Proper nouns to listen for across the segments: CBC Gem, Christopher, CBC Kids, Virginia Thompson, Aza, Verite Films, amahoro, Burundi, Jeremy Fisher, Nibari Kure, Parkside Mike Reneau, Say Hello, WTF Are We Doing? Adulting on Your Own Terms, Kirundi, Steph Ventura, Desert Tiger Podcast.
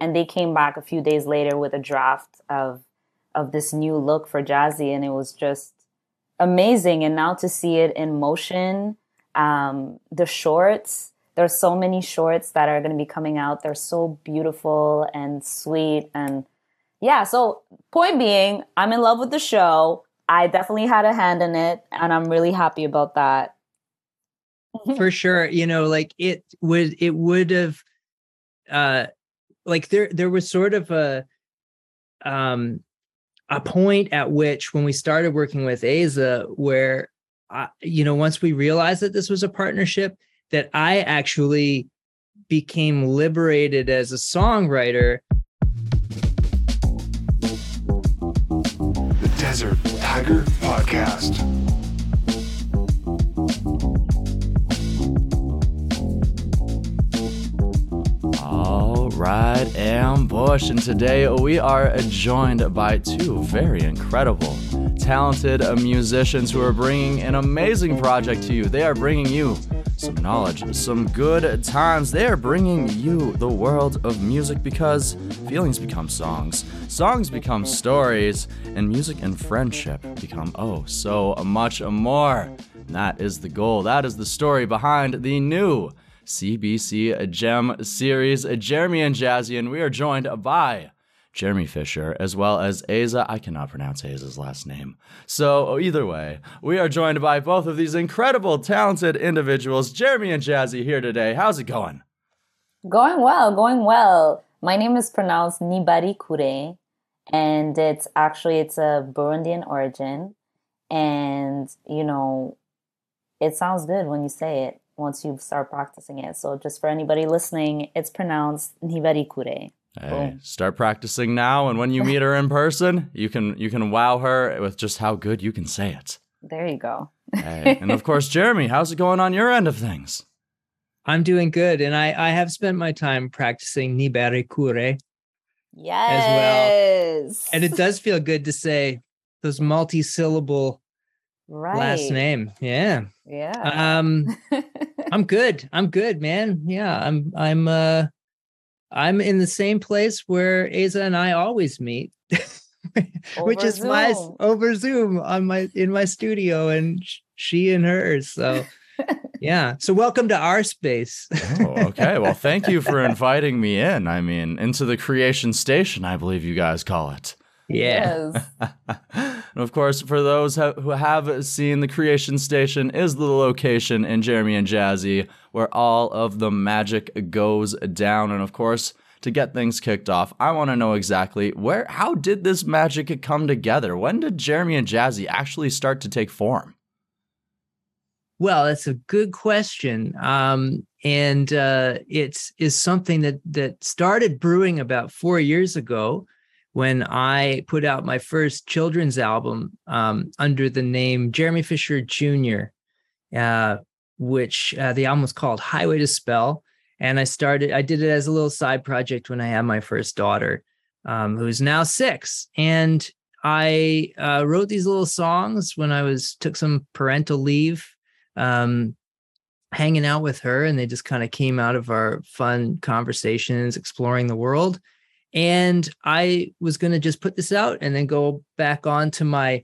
And they came back a few days later with a draft of this new look for Jazzy, and it was just amazing. And now to see it in motion, the shorts, there's so many shorts that are going to be coming out. They're so beautiful and sweet. And yeah, so point being, I'm in love with the show. I definitely had a hand in it, and I'm really happy about that. For sure. You know, like it would have, like there was sort of a point at which when we started working with Aza where, you know, once we realized that this was a partnership, that I actually became liberated as a songwriter. The Desert Tiger Podcast. All right, Ambush. And today we are joined by two very incredible, talented musicians who are bringing an amazing project to you. They are bringing you some knowledge, some good times. They are bringing you the world of music, because feelings become songs, songs become stories, and music and friendship become oh so much more. And that is the goal. That is the story behind the new CBC Gem series, Jeremy and Jazzy, and we are joined by Jeremy Fisher, as well as Aza. I cannot pronounce Aza's last name. So either way, we are joined by both of these incredible, talented individuals, Jeremy and Jazzy, here today. How's it going? Going well, going well. My name is pronounced Nibari Kure, and it's a Burundian origin. And, you know, it sounds good when you say it, once you start practicing it. So just for anybody listening, it's pronounced Nibari Kure. Hey, start practicing now, and when you meet her in person, you can wow her with just how good you can say it. There you go. Hey. And of course, Jeremy, how's it going on your end of things? I'm doing good, and I have spent my time practicing Nibari Kure. Yes. As well. And it does feel good to say those multi-syllable last name. Yeah. Yeah. I'm good. I'm good, man. Yeah. I'm in the same place where Aza and I always meet, which is over Zoom in my studio, and she and hers. So, yeah. So welcome to our space. Oh, okay. Well, thank you for inviting me in. I mean, into the creation station, I believe you guys call it. Yeah. Yes. And of course, for those who have seen, the Creation Station is the location in Jeremy and Jazzy where all of the magic goes down. And of course, to get things kicked off, I want to know exactly how did this magic come together? When did Jeremy and Jazzy actually start to take form? Well, that's a good question. And it's something that started brewing about 4 years ago, when I put out my first children's album under the name Jeremy Fisher Jr., which the album was called Highway to Spell. And I did it as a little side project when I had my first daughter, who's now 6. And I wrote these little songs when I took some parental leave, hanging out with her. And they just kind of came out of our fun conversations, exploring the world. And I was going to just put this out and then go back on to my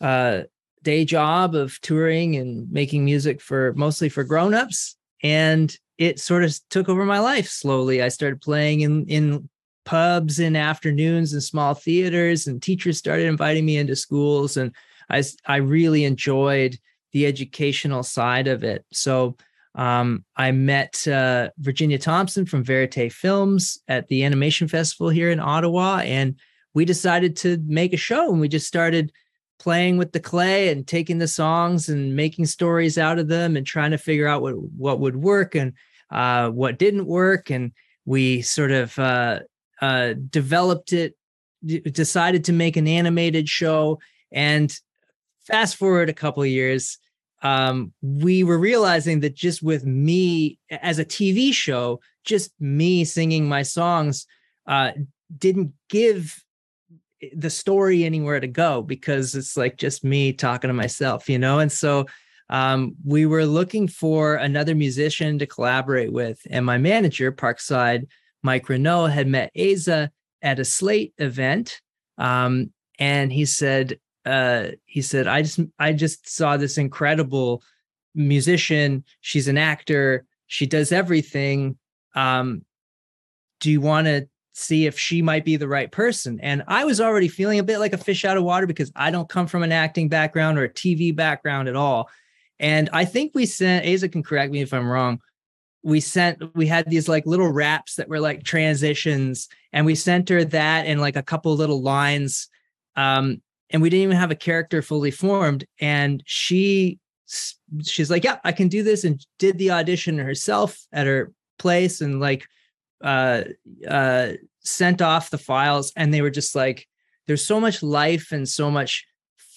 day job of touring and making music mostly for grownups. And it sort of took over my life slowly. I started playing in pubs in afternoons and small theaters, and teachers started inviting me into schools. And I really enjoyed the educational side of it. So I met Virginia Thompson from Verite Films at the Animation Festival here in Ottawa, and we decided to make a show, and we just started playing with the clay and taking the songs and making stories out of them and trying to figure out what would work and what didn't work. And we sort of developed it, decided to make an animated show. And fast forward a couple of years, we were realizing that just with me as a TV show, just me singing my songs didn't give the story anywhere to go, because it's like just me talking to myself, you know? And so we were looking for another musician to collaborate with. And my manager, Parkside Mike Reneau had met Asa at a Slate event, and he said, I just saw this incredible musician. She's an actor. She does everything. Do you want to see if she might be the right person? And I was already feeling a bit like a fish out of water because I don't come from an acting background or a TV background at all. And I think we sent, Asa can correct me if I'm wrong, we had these like little raps that were like transitions, and we sent her that and like a couple little lines. And we didn't even have a character fully formed. And she's like, yeah, I can do this, and did the audition herself at her place and like sent off the files. And they were just like, there's so much life and so much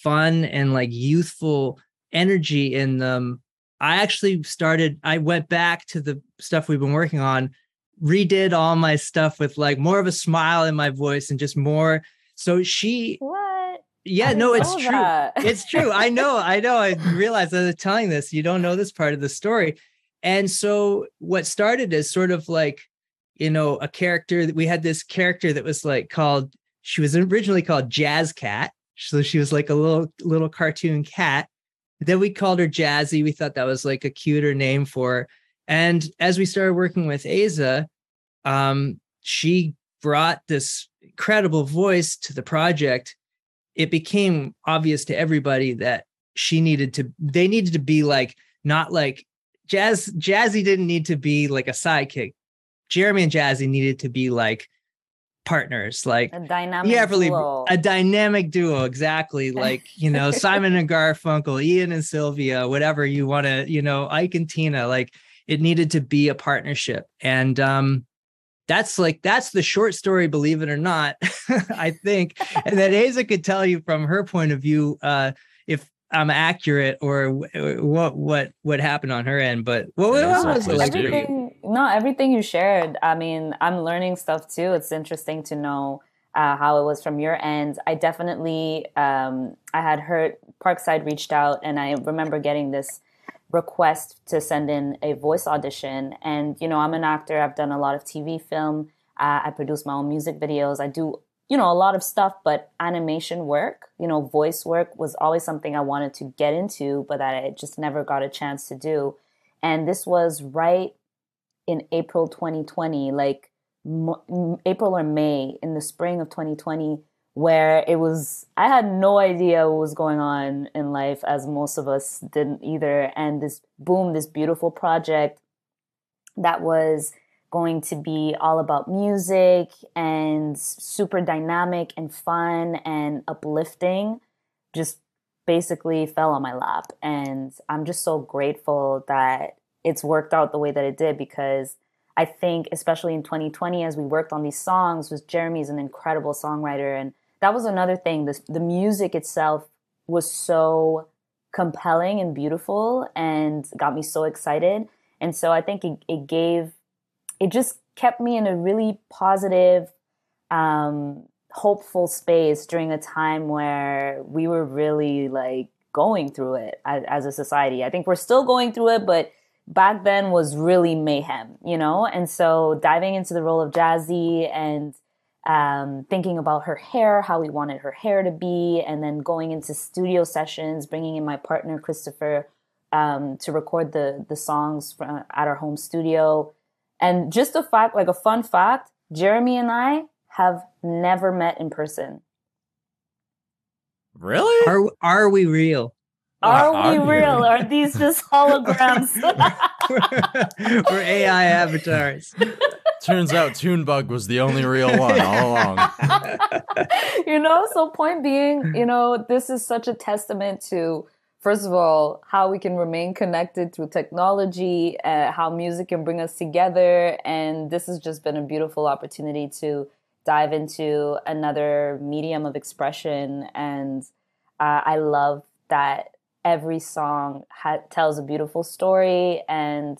fun and like youthful energy in them. I went back to the stuff we've been working on, redid all my stuff with like more of a smile in my voice and just more. So she, what? Yeah, no, it's true. It's true. I know. I realized as I was telling this, you don't know this part of the story. And so what started as sort of like, you know, a character that we had, this character that was like called, she was originally called Jazz Cat. So she was like a little cartoon cat. Then we called her Jazzy. We thought that was like a cuter name for her. And as we started working with Asa, she brought this incredible voice to the project. It became obvious to everybody that they needed to be like, not like Jazzy didn't need to be like a sidekick. Jeremy and Jazzy needed to be like partners, like a dynamic duo. A dynamic duo, exactly. Like, you know, Simon and Garfunkel, Ian and Sylvia, whatever you want to, you know, Ike and Tina, like it needed to be a partnership. And that's the short story, believe it or not, I think. And that Asa could tell you from her point of view, if I'm accurate or what happened on her end. But what was it like? Everything you shared. I mean, I'm learning stuff too. It's interesting to know how it was from your end. I definitely, I had heard Parkside reached out, and I remember getting this request to send in a voice audition. And, you know, I'm an actor. I've done a lot of TV, film. I produce my own music videos. I do, you know, a lot of stuff, but animation work, you know, voice work was always something I wanted to get into, but that I just never got a chance to do. And this was right in April 2020, like April or May, in the spring of 2020, where it was, I had no idea what was going on in life, as most of us didn't either. And this beautiful project that was going to be all about music and super dynamic and fun and uplifting just basically fell on my lap. And I'm just so grateful that it's worked out the way that it did, because I think especially in 2020, as we worked on these songs, Jeremy's an incredible songwriter. And that was another thing. The music itself was so compelling and beautiful and got me so excited. And so I think it just kept me in a really positive, hopeful space during a time where we were really like going through it as a society. I think we're still going through it, but back then was really mayhem, you know? And so diving into the role of Jazzy and thinking about her hair, how we wanted her hair to be, and then going into studio sessions, bringing in my partner, Christopher, to record the songs at our home studio. And just a fun fact, Jeremy and I have never met in person. Really? Are we real? Are we real? Are these just holograms? We're AI avatars. Turns out Toonbug was the only real one all along. You know, so point being, you know, this is such a testament to, first of all, how we can remain connected through technology, how music can bring us together. And this has just been a beautiful opportunity to dive into another medium of expression. And I love that every song tells a beautiful story. And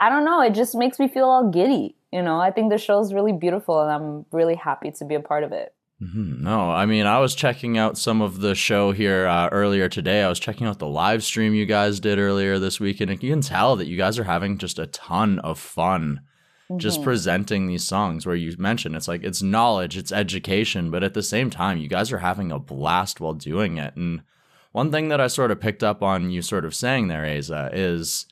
I don't know, it just makes me feel all giddy. You know, I think the show's really beautiful and I'm really happy to be a part of it. Mm-hmm. No, I mean, I was checking out some of the show here earlier today. I was checking out the live stream you guys did earlier this weekend. And you can tell that you guys are having just a ton of fun just presenting these songs where you mentioned it's like, it's knowledge, it's education, but at the same time, you guys are having a blast while doing it. And one thing that I sort of picked up on you sort of saying there, Asa, is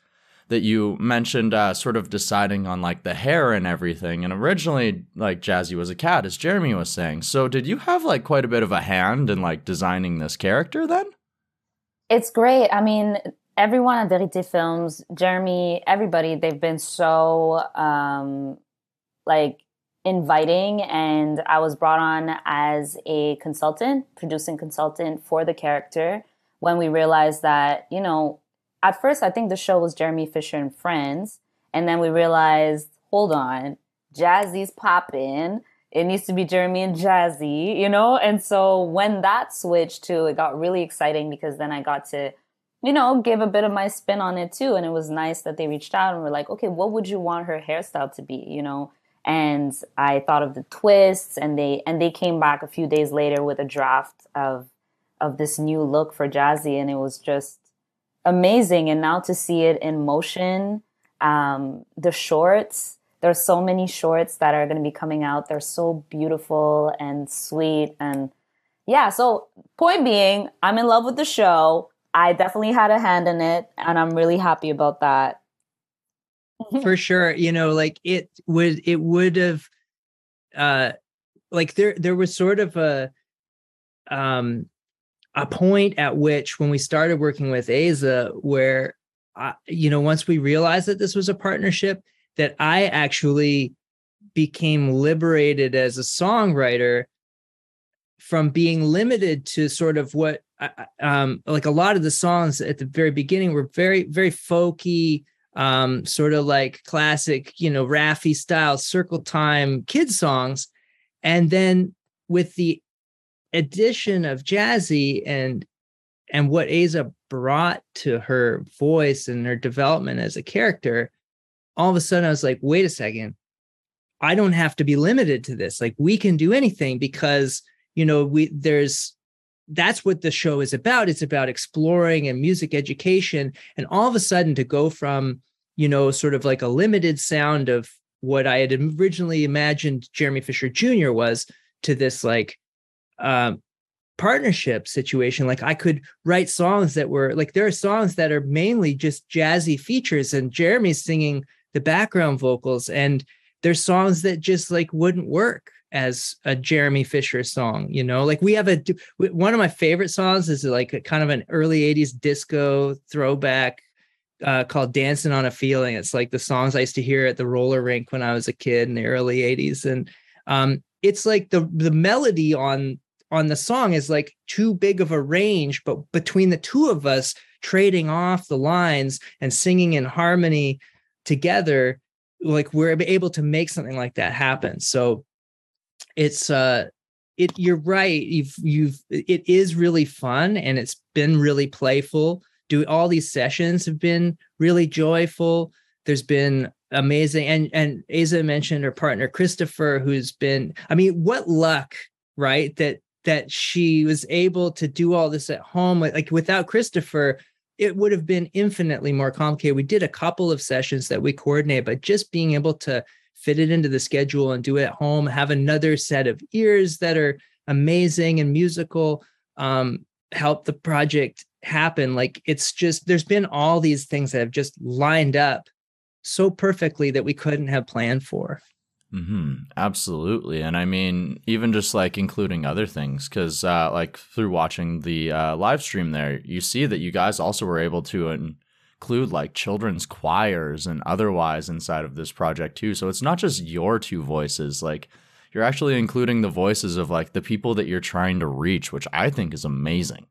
that you mentioned sort of deciding on like the hair and everything. And originally, like, Jazzy was a cat, as Jeremy was saying. So did you have like quite a bit of a hand in like designing this character then? It's great. I mean, everyone at Verite Films, Jeremy, everybody, they've been so like inviting. And I was brought on as a consultant, producing consultant for the character when we realized that, you know, at first, I think the show was Jeremy Fisher and Friends. And then we realized, hold on, Jazzy's popping. It needs to be Jeremy and Jazzy, you know? And so when that switched to, it got really exciting because then I got to, you know, give a bit of my spin on it too. And it was nice that they reached out and were like, okay, what would you want her hairstyle to be, you know? And I thought of the twists, and they came back a few days later with a draft of this new look for Jazzy. And it was just amazing. And now to see it in motion, the shorts, there's so many shorts that are going to be coming out. They're so beautiful and sweet. And yeah, so point being, I'm in love with the show. I definitely had a hand in it, and I'm really happy about that. For sure. You know, like it would have, like there was sort of a point at which, when we started working with Asa, where, you know, once we realized that this was a partnership, that I actually became liberated as a songwriter from being limited to sort of what, like a lot of the songs at the very beginning were very, very folky, sort of like classic, you know, Raffi style circle time kids songs. And then with the addition of Jazzy and what Asa brought to her voice and her development as a character, all of a sudden I was like, wait a second, I don't have to be limited to this. Like, we can do anything, because, you know, that's what the show is about. It's about exploring and music education. And all of a sudden, to go from, you know, sort of like a limited sound of what I had originally imagined Jeremy Fisher Jr. was, to this like partnership situation. Like, I could write songs that were like, there are songs that are mainly just Jazzy features and Jeremy's singing the background vocals. And there's songs that just like wouldn't work as a Jeremy Fisher song, you know, like we have one of my favorite songs is like a kind of an early 80s disco throwback called Dancing on a Feeling. It's like the songs I used to hear at the roller rink when I was a kid in the early 80s. And it's like the melody on the song is like too big of a range, but between the two of us trading off the lines and singing in harmony together, like we're able to make something like that happen. So it's you're right. It is really fun, and it's been really playful. All these sessions have been really joyful. There's been amazing, and Asa mentioned her partner Christopher, who's been, I mean, what luck, right? That she was able to do all this at home. Like without Christopher, it would have been infinitely more complicated. We did a couple of sessions that we coordinate, but just being able to fit it into the schedule and do it at home, have another set of ears that are amazing and musical, help the project happen. Like, it's just, there's been all these things that have just lined up so perfectly that we couldn't have planned for. Absolutely. And I mean, even just like including other things, because like through watching the live stream there, you see that you guys also were able to include like children's choirs and otherwise inside of this project too. So it's not just your two voices, like you're actually including the voices of like the people that you're trying to reach, which I think is amazing.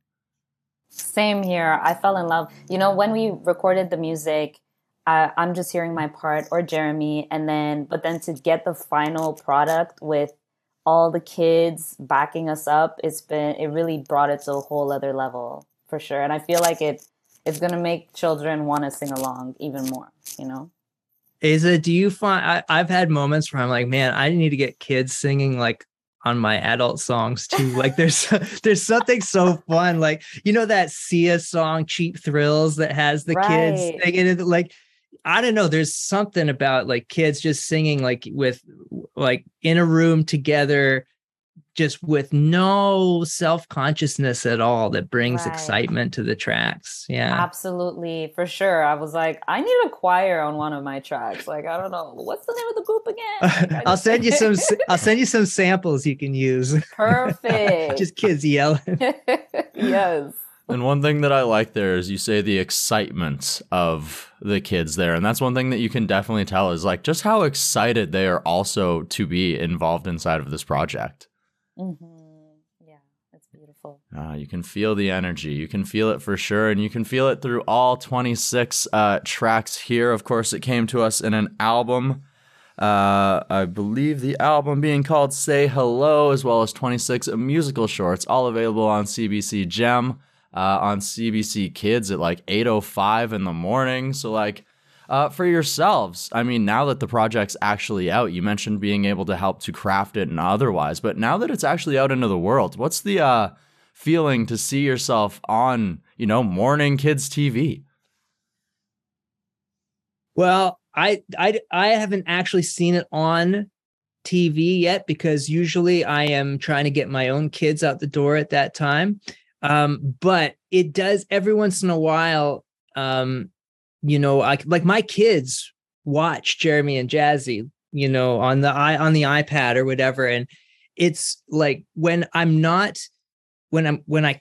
Same here. I fell in love. You know, when we recorded the music, I'm just hearing my part or Jeremy, but then to get the final product with all the kids backing us up, it really brought it to a whole other level for sure. And I feel like it's going to make children want to sing along even more, you know? Asa, do you find, I've had moments where I'm like, man, I need to get kids singing like on my adult songs too. Like there's something so fun. Like, you know, that Sia song, Cheap Thrills, that has the kids singing it. Like, I don't know. There's something about like kids just singing like in a room together, just with no self-consciousness at all, that brings excitement to the tracks. Yeah, absolutely. For sure. I was like, I need a choir on one of my tracks. Like, I don't know. What's the name of the group again? Like, I'll send you some samples you can use. Perfect. Just kids yelling. Yes. And one thing that I like there is you say the excitement of the kids there. And that's one thing that you can definitely tell is like just how excited they are also to be involved inside of this project. Mm-hmm. Yeah, that's beautiful. You can feel the energy. You can feel it for sure. And you can feel it through all 26 tracks here. Of course, it came to us in an album. I believe the album being called Say Hello, as well as 26 musical shorts, all available on CBC Gem, on CBC Kids at like 8:05 in the morning. So like, for yourselves, I mean, now that the project's actually out, you mentioned being able to help to craft it and otherwise, but now that it's actually out into the world, what's the feeling to see yourself on, you know, morning kids TV? Well, I haven't actually seen it on TV yet, because usually I am trying to get my own kids out the door at that time. But it does every once in a while, you know, like my kids watch Jeremy and Jazzy, you know, on the iPad or whatever. And it's like when I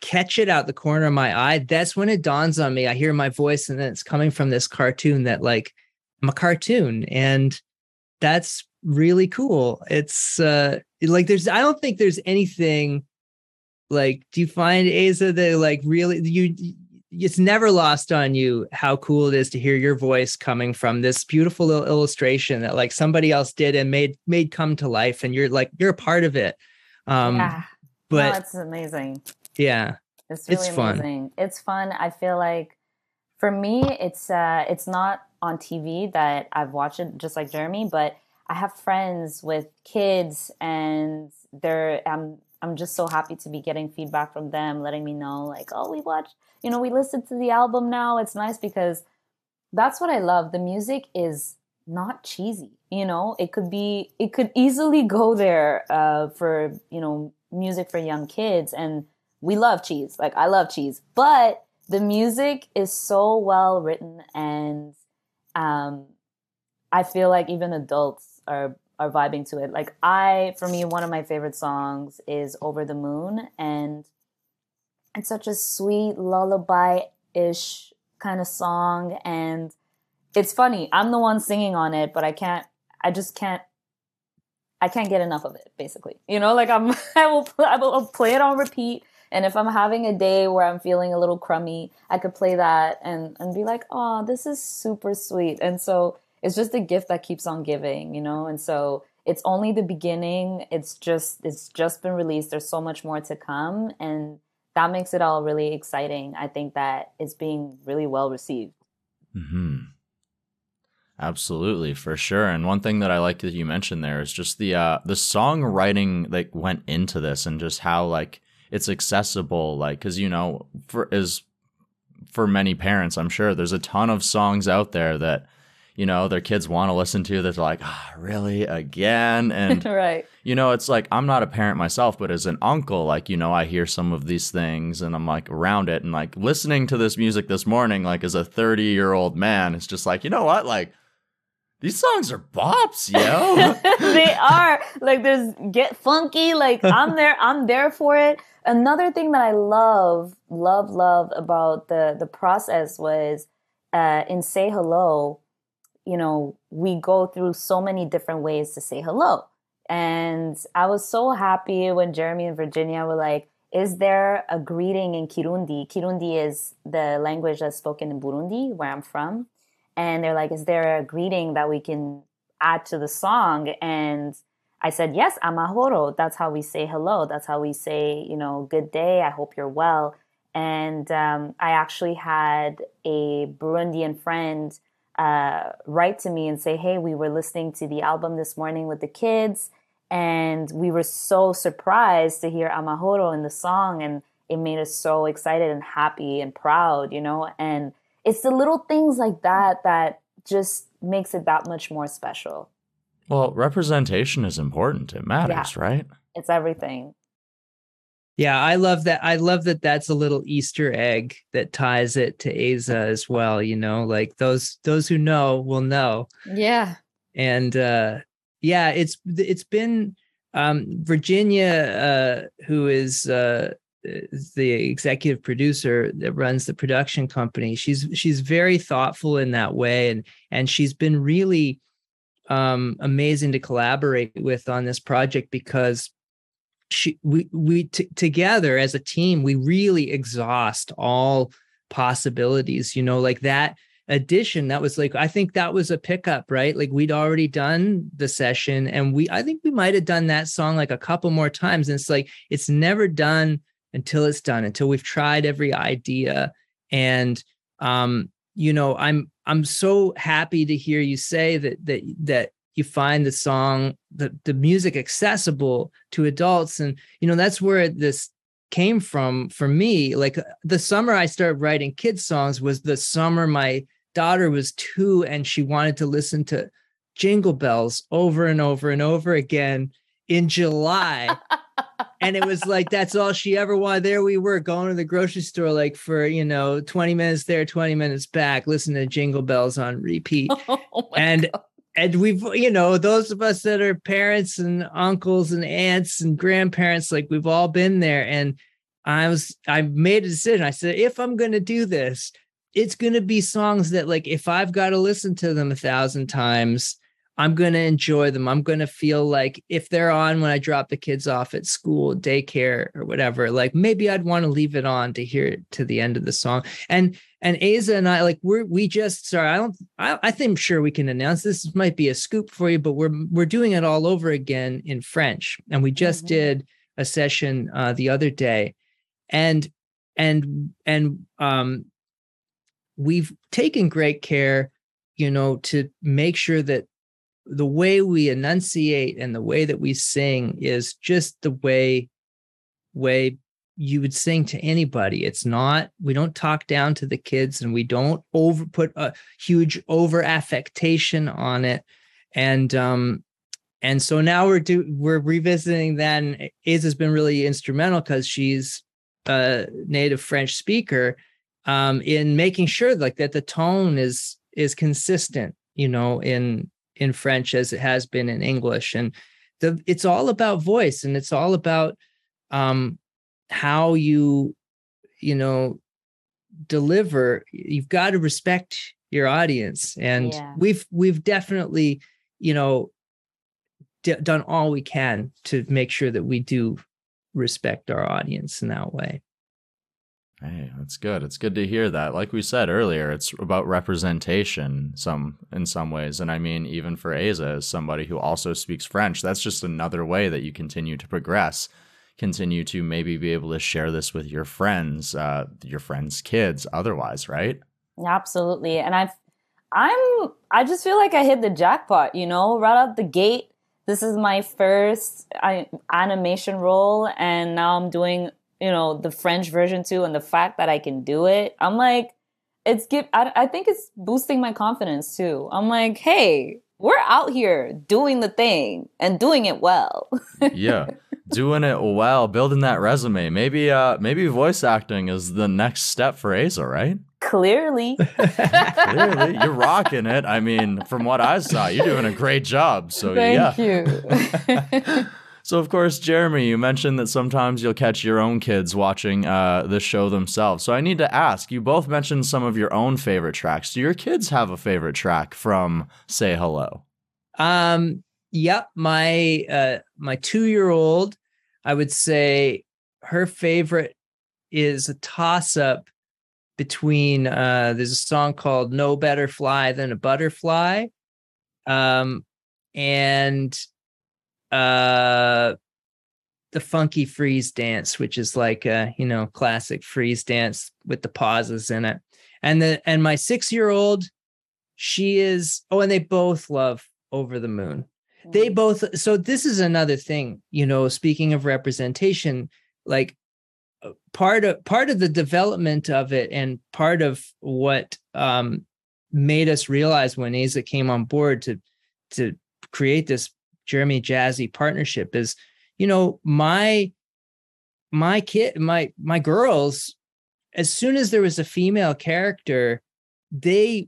catch it out the corner of my eye, that's when it dawns on me. I hear my voice, and then it's coming from this cartoon that like I'm a cartoon. And that's really cool. It's like I don't think there's anything like, do you find, Asa, that like really it's never lost on you how cool it is to hear your voice coming from this beautiful little illustration that like somebody else did and made come to life, and you're a part of it. Yeah. But it's amazing. Yeah. It's really amazing. It's fun. I feel like for me, it's not on TV that I've watched it just like Jeremy, but I have friends with kids, and I'm just so happy to be getting feedback from them, letting me know like, oh, we watched, you know, we listened to the album now. It's nice because that's what I love. The music is not cheesy, you know, it could easily go there for, you know, music for young kids. And we love cheese. Like, I love cheese, but the music is so well written. And I feel like even adults are vibing to it. Like for me, one of my favorite songs is Over the Moon, and it's such a sweet lullaby-ish kind of song, and it's funny. I'm the one singing on it, but I can't get enough of it, basically. You know, like I will play it on repeat, and if I'm having a day where I'm feeling a little crummy, I could play that and be like, oh, this is super sweet. And so it's just a gift that keeps on giving, you know? And so it's only the beginning. It's just been released. There's so much more to come. And that makes it all really exciting. I think that it's being really well received. Mm-hmm. Absolutely, for sure. And one thing that I like that you mentioned there is just the songwriting that went into this, and just how like it's accessible. Like, 'cause you know, for many parents, I'm sure there's a ton of songs out there that, you know, their kids want to listen to. They're like, ah, oh, really? Again? And, right. You know, it's like, I'm not a parent myself, but as an uncle, like, you know, I hear some of these things and I'm like around it. And like listening to this music this morning, like as a 30-year-old man, it's just like, you know what? Like, these songs are bops, yo. They are. Like, there's Get Funky. Like, I'm there for it. Another thing that I love about the process was in Say Hello, you know, we go through so many different ways to say hello. And I was so happy when Jeremy and Virginia were like, is there a greeting in Kirundi? Kirundi is the language that's spoken in Burundi, where I'm from. And they're like, is there a greeting that we can add to the song? And I said, yes, amahoro. That's how we say hello. That's how we say, you know, good day. I hope you're well. And I actually had a Burundian friend write to me and say, hey, we were listening to the album this morning with the kids, and we were so surprised to hear amahoro in the song, and it made us so excited and happy and proud, you know. And it's the little things like that that just makes it that much more special. Well, representation is important. It matters, right? It's everything. Yeah, I love that. I love that that's a little Easter egg that ties it to Aza as well. You know, like those who know will know. Yeah. And yeah, it's been Virginia, who is the executive producer that runs the production company. She's very thoughtful in that way. And she's been really amazing to collaborate with on this project, because we together as a team, we really exhaust all possibilities, you know, like that edition. That was like, I think that was a pickup, right? Like we'd already done the session, and I think we might've done that song like a couple more times. And it's like, it's never done until it's done, until we've tried every idea. And, you know, I'm so happy to hear you say that you find the song, the music accessible to adults. And, you know, that's where this came from for me. Like the summer I started writing kids songs was the summer my daughter was 2 and she wanted to listen to Jingle Bells over and over and over again in July. And it was like, that's all she ever wanted. There we were going to the grocery store, like for, you know, 20 minutes there, 20 minutes back, listen to Jingle Bells on repeat. And we've, you know, those of us that are parents and uncles and aunts and grandparents, like we've all been there. And I made a decision. I said, if I'm going to do this, it's going to be songs that, like, if I've got to listen to them 1,000 times, I'm going to enjoy them. I'm going to feel like if they're on when I drop the kids off at school, daycare or whatever, like maybe I'd want to leave it on to hear it to the end of the song. And Aza and I, like, I think I'm sure we can announce this might be a scoop for you, but we're doing it all over again in French. And we just did a session the other day, and we've taken great care, you know, to make sure that the way we enunciate and the way that we sing is just the way you would sing to anybody. It's not, we don't talk down to the kids, and we don't put a huge over affectation on it. And so now we're revisiting that. And Aza's been really instrumental, because she's a native French speaker, in making sure like that the tone is consistent, you know, in French as it has been in English. And it's all about voice, and it's all about, how you know, deliver. You've got to respect your audience. And we've definitely, you know, done all we can to make sure that we do respect our audience in that way. Hey, that's good. It's good to hear that. Like we said earlier, it's about representation in some ways. And I mean, even for Aza, as somebody who also speaks French, that's just another way that you continue to progress, continue to maybe be able to share this with your friends' kids otherwise, right? Absolutely. And I just feel like I hit the jackpot, you know, right out the gate. This is my first animation role, and now I'm doing, you know, the French version too, and the fact that I can do it, I'm like, I think it's boosting my confidence too. I'm like, hey, we're out here doing the thing and doing it well. Yeah, doing it well, building that resume. Maybe voice acting is the next step for Aza, right? Clearly. Clearly, you're rocking it. I mean, from what I saw, you're doing a great job. So Thank you. So, of course, Jeremy, you mentioned that sometimes you'll catch your own kids watching this show themselves. So I need to ask, you both mentioned some of your own favorite tracks. Do your kids have a favorite track from Say Hello? Yep. My 2-year-old, I would say her favorite is a toss-up between there's a song called No Better Fly Than a Butterfly. And the funky freeze dance, which is like a, you know, classic freeze dance with the pauses in it. And my 6-year-old, she is, and they both love Over the Moon. They both. So this is another thing, you know, speaking of representation, like part of the development of it, and part of what made us realize when Asa came on board to create this Jeremy Jazzy partnership is, you know, my girls, as soon as there was a female character, they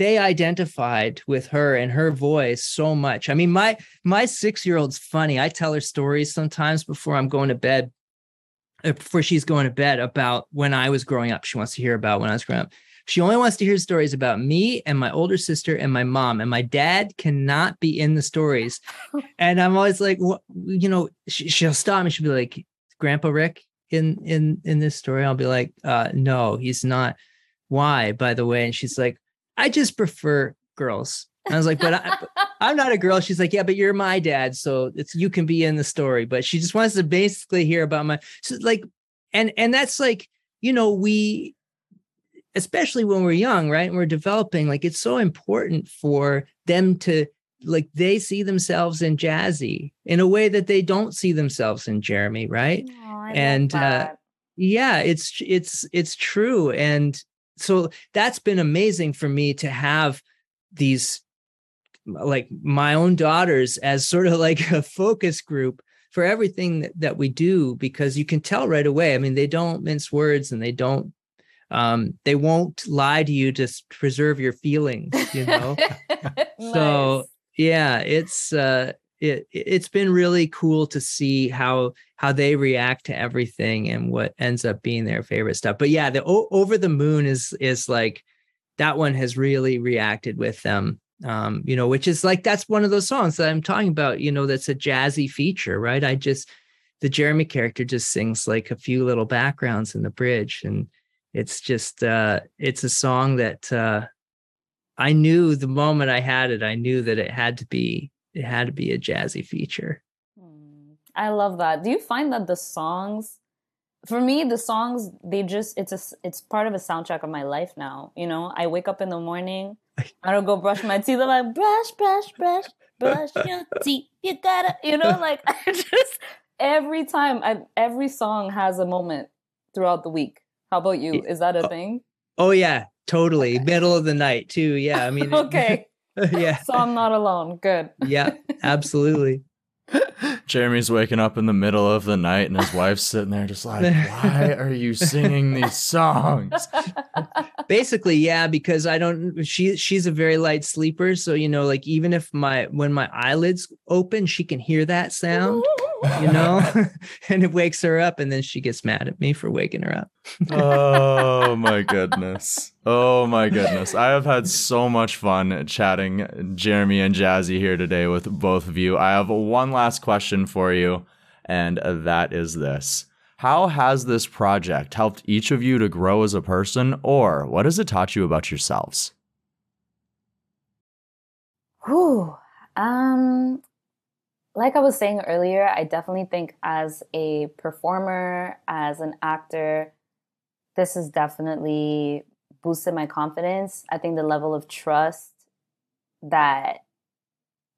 identified with her and her voice so much. I mean, my 6-year-old's funny. I tell her stories sometimes before she's going to bed about when I was growing up. She wants to hear about when I was growing up. She only wants to hear stories about me and my older sister and my mom, and my dad cannot be in the stories. And I'm always like, well, you know, she'll stop me. She'll be like, Grandpa Rick in this story? I'll be like, no, he's not. Why, by the way? And she's like, I just prefer girls. And I was like, but I'm not a girl. She's like, yeah, but you're my dad, so you can be in the story. But she just wants to basically hear about and that's like, you know, we, especially when we're young, right? And we're developing, like, it's so important for them to, like, they see themselves in Jazzy in a way that they don't see themselves in Jeremy, right? Oh, and yeah, it's true. And so that's been amazing for me to have these, like, my own daughters as sort of like a focus group for everything that we do, because you can tell right away. I mean, they don't mince words, and they won't lie to you to preserve your feelings, you know? Nice. So yeah, it's been really cool to see how they react to everything and what ends up being their favorite stuff. But yeah, the Over the Moon is like, that one has really reacted with them, you know, which is like, that's one of those songs that I'm talking about, you know, that's a Jazzy feature, right? The Jeremy character just sings like a few little backgrounds in the bridge. And it's just, it's a song that I knew the moment I had it, I knew that it had to be a Jazzy feature. I love that. Do you find that the songs, they just, it's part of a soundtrack of my life now. You know, I wake up in the morning, I don't go brush my teeth. I'm like, brush, brush, brush, brush your teeth. You gotta, you know, like, I just, every song has a moment throughout the week. How about you? Is that a thing? Oh yeah, totally. Okay. Middle of the night too. Yeah. I mean, okay. Yeah. So I'm not alone. Good. Yeah, absolutely. Jeremy's waking up in the middle of the night and his wife's sitting there just like, why are you singing these songs? Basically, yeah, because she's a very light sleeper. So, you know, like, even if when my eyelids open, she can hear that sound, you know, and it wakes her up, and then she gets mad at me for waking her up. Oh my goodness. Oh my goodness. I have had so much fun chatting Jeremy and Jazzy here today with both of you. I have one last question for you, and that is this. How has this project helped each of you to grow as a person, or what has it taught you about yourselves? Whew. Like I was saying earlier, I definitely think as a performer, as an actor, this has definitely boosted my confidence. I think the level of trust that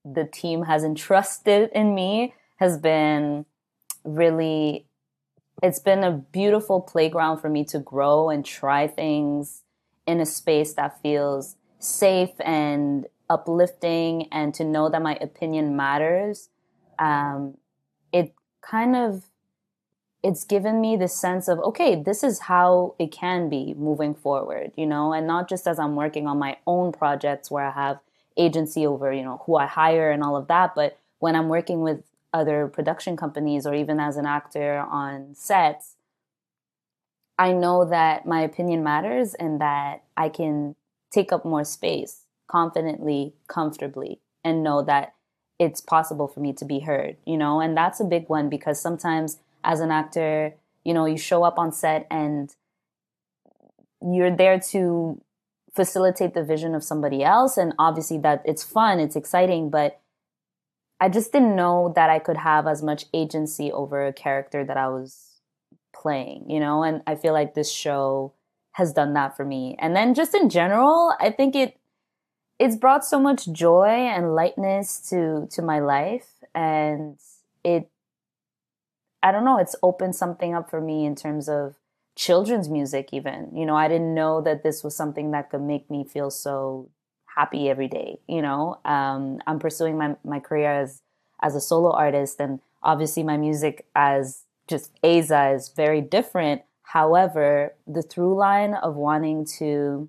the team has entrusted in me has been really, it's been a beautiful playground for me to grow and try things in a space that feels safe and uplifting, and to know that my opinion matters. It's given me the sense of, okay, this is how it can be moving forward, you know, and not just as I'm working on my own projects where I have agency over, you know, who I hire and all of that. But when I'm working with other production companies, or even as an actor on sets, I know that my opinion matters and that I can take up more space confidently, comfortably, and know that it's possible for me to be heard, you know. And that's a big one, because sometimes as an actor, you know, you show up on set and you're there to facilitate the vision of somebody else. And obviously that it's fun, it's exciting, but I just didn't know that I could have as much agency over a character that I was playing, you know, and I feel like this show has done that for me. And then just in general, I think it's brought so much joy and lightness to my life. And I don't know, it's opened something up for me in terms of children's music even. You know, I didn't know that this was something that could make me feel so happy every day. You know, I'm pursuing my career as a solo artist, and obviously my music as just Aza is very different. However, the through line of wanting to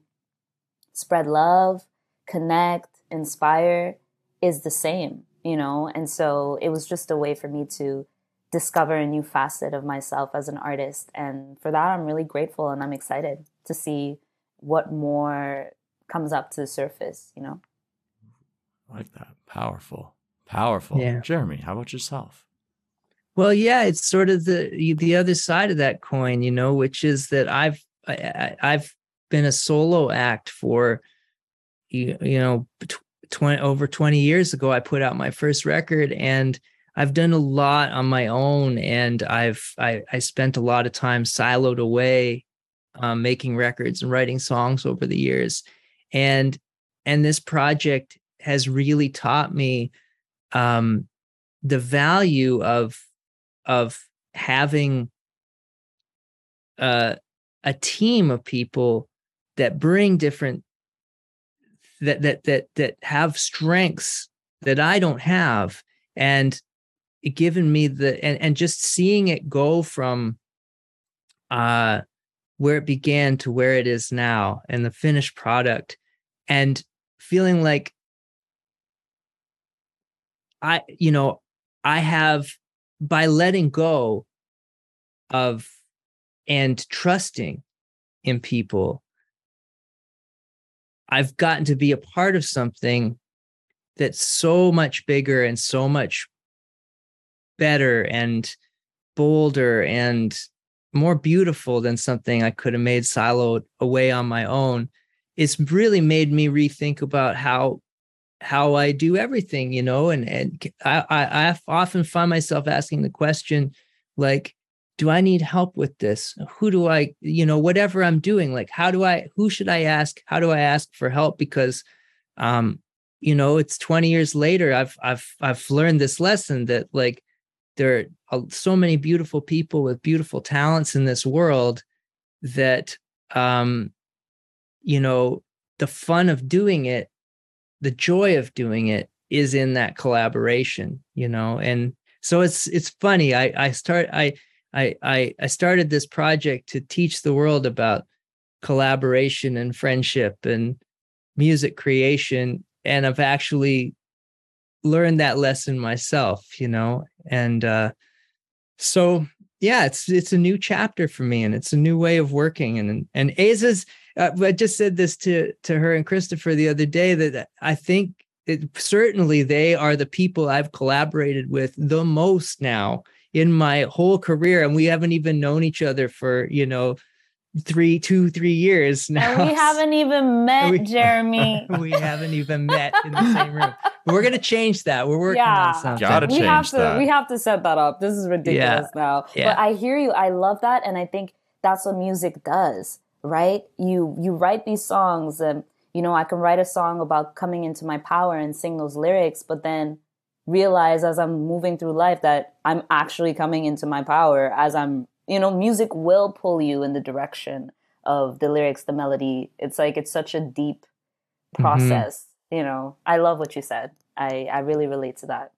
spread love, connect, inspire is the same, you know? And so it was just a way for me to discover a new facet of myself as an artist. And for that, I'm really grateful, and I'm excited to see what more comes up to the surface, you know? I like that. Powerful. Powerful. Yeah. Jeremy, how about yourself? Well, yeah, it's sort of the other side of that coin, you know, which is that I've been a solo act for, you know, over 20 years ago, I put out my first record, and I've done a lot on my own, and I spent a lot of time siloed away, making records and writing songs over the years. And this project has really taught me the value of having a team of people that bring different, that have strengths that I don't have, and given me and just seeing it go from where it began to where it is now and the finished product, and feeling like I have, by letting go of and trusting in people, I've gotten to be a part of something that's so much bigger and so much better and bolder and more beautiful than something I could have made siloed away on my own. It's really made me rethink about how I do everything, you know, and I often find myself asking the question, like, do I need help with this? Who do I, you know, whatever I'm doing, like, who should I ask? How do I ask for help? Because, you know, it's 20 years later, I've learned this lesson that, like, there are so many beautiful people with beautiful talents in this world that, you know, the fun of doing it, the joy of doing it is in that collaboration, you know? And so it's funny. I started this project to teach the world about collaboration and friendship and music creation, and I've actually learned that lesson myself, you know. And so, yeah, it's a new chapter for me, and it's a new way of working. And Aza's, I just said this to her and Christopher the other day, that I think certainly they are the people I've collaborated with the most now in my whole career, and we haven't even known each other for, you know, 3 years now. And we haven't even met, Jeremy. We haven't even met in the same room. But we're going to change that. We're working on something. Gotta change that. We have to set that up. This is ridiculous now. Yeah. But I hear you. I love that, and I think that's what music does, right? You write these songs, and, you know, I can write a song about coming into my power and sing those lyrics, but then realize as I'm moving through life that I'm actually coming into my power as I'm, you know, music will pull you in the direction of the lyrics, the melody. It's like, it's such a deep process. Mm-hmm. You know, I love what you said. I really relate to that.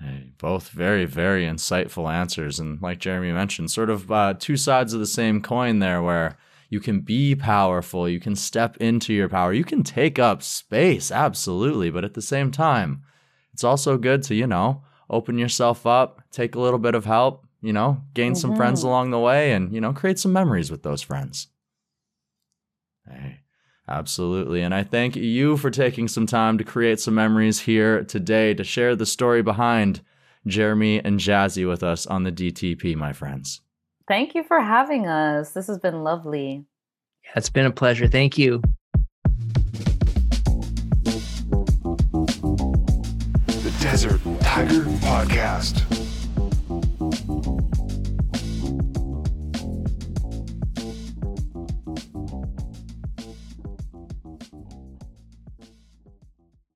Hey, both very, very insightful answers. And like Jeremy mentioned, sort of two sides of the same coin there, where you can be powerful, you can step into your power, you can take up space. Absolutely. But at the same time, it's also good to, you know, open yourself up, take a little bit of help, you know, gain some friends along the way, and, you know, create some memories with those friends. Hey, absolutely. And I thank you for taking some time to create some memories here today, to share the story behind Jeremy and Jazzy with us on the DTP, my friends. Thank you for having us. This has been lovely. Yeah, it's been a pleasure. Thank you. Desert Tiger Podcast.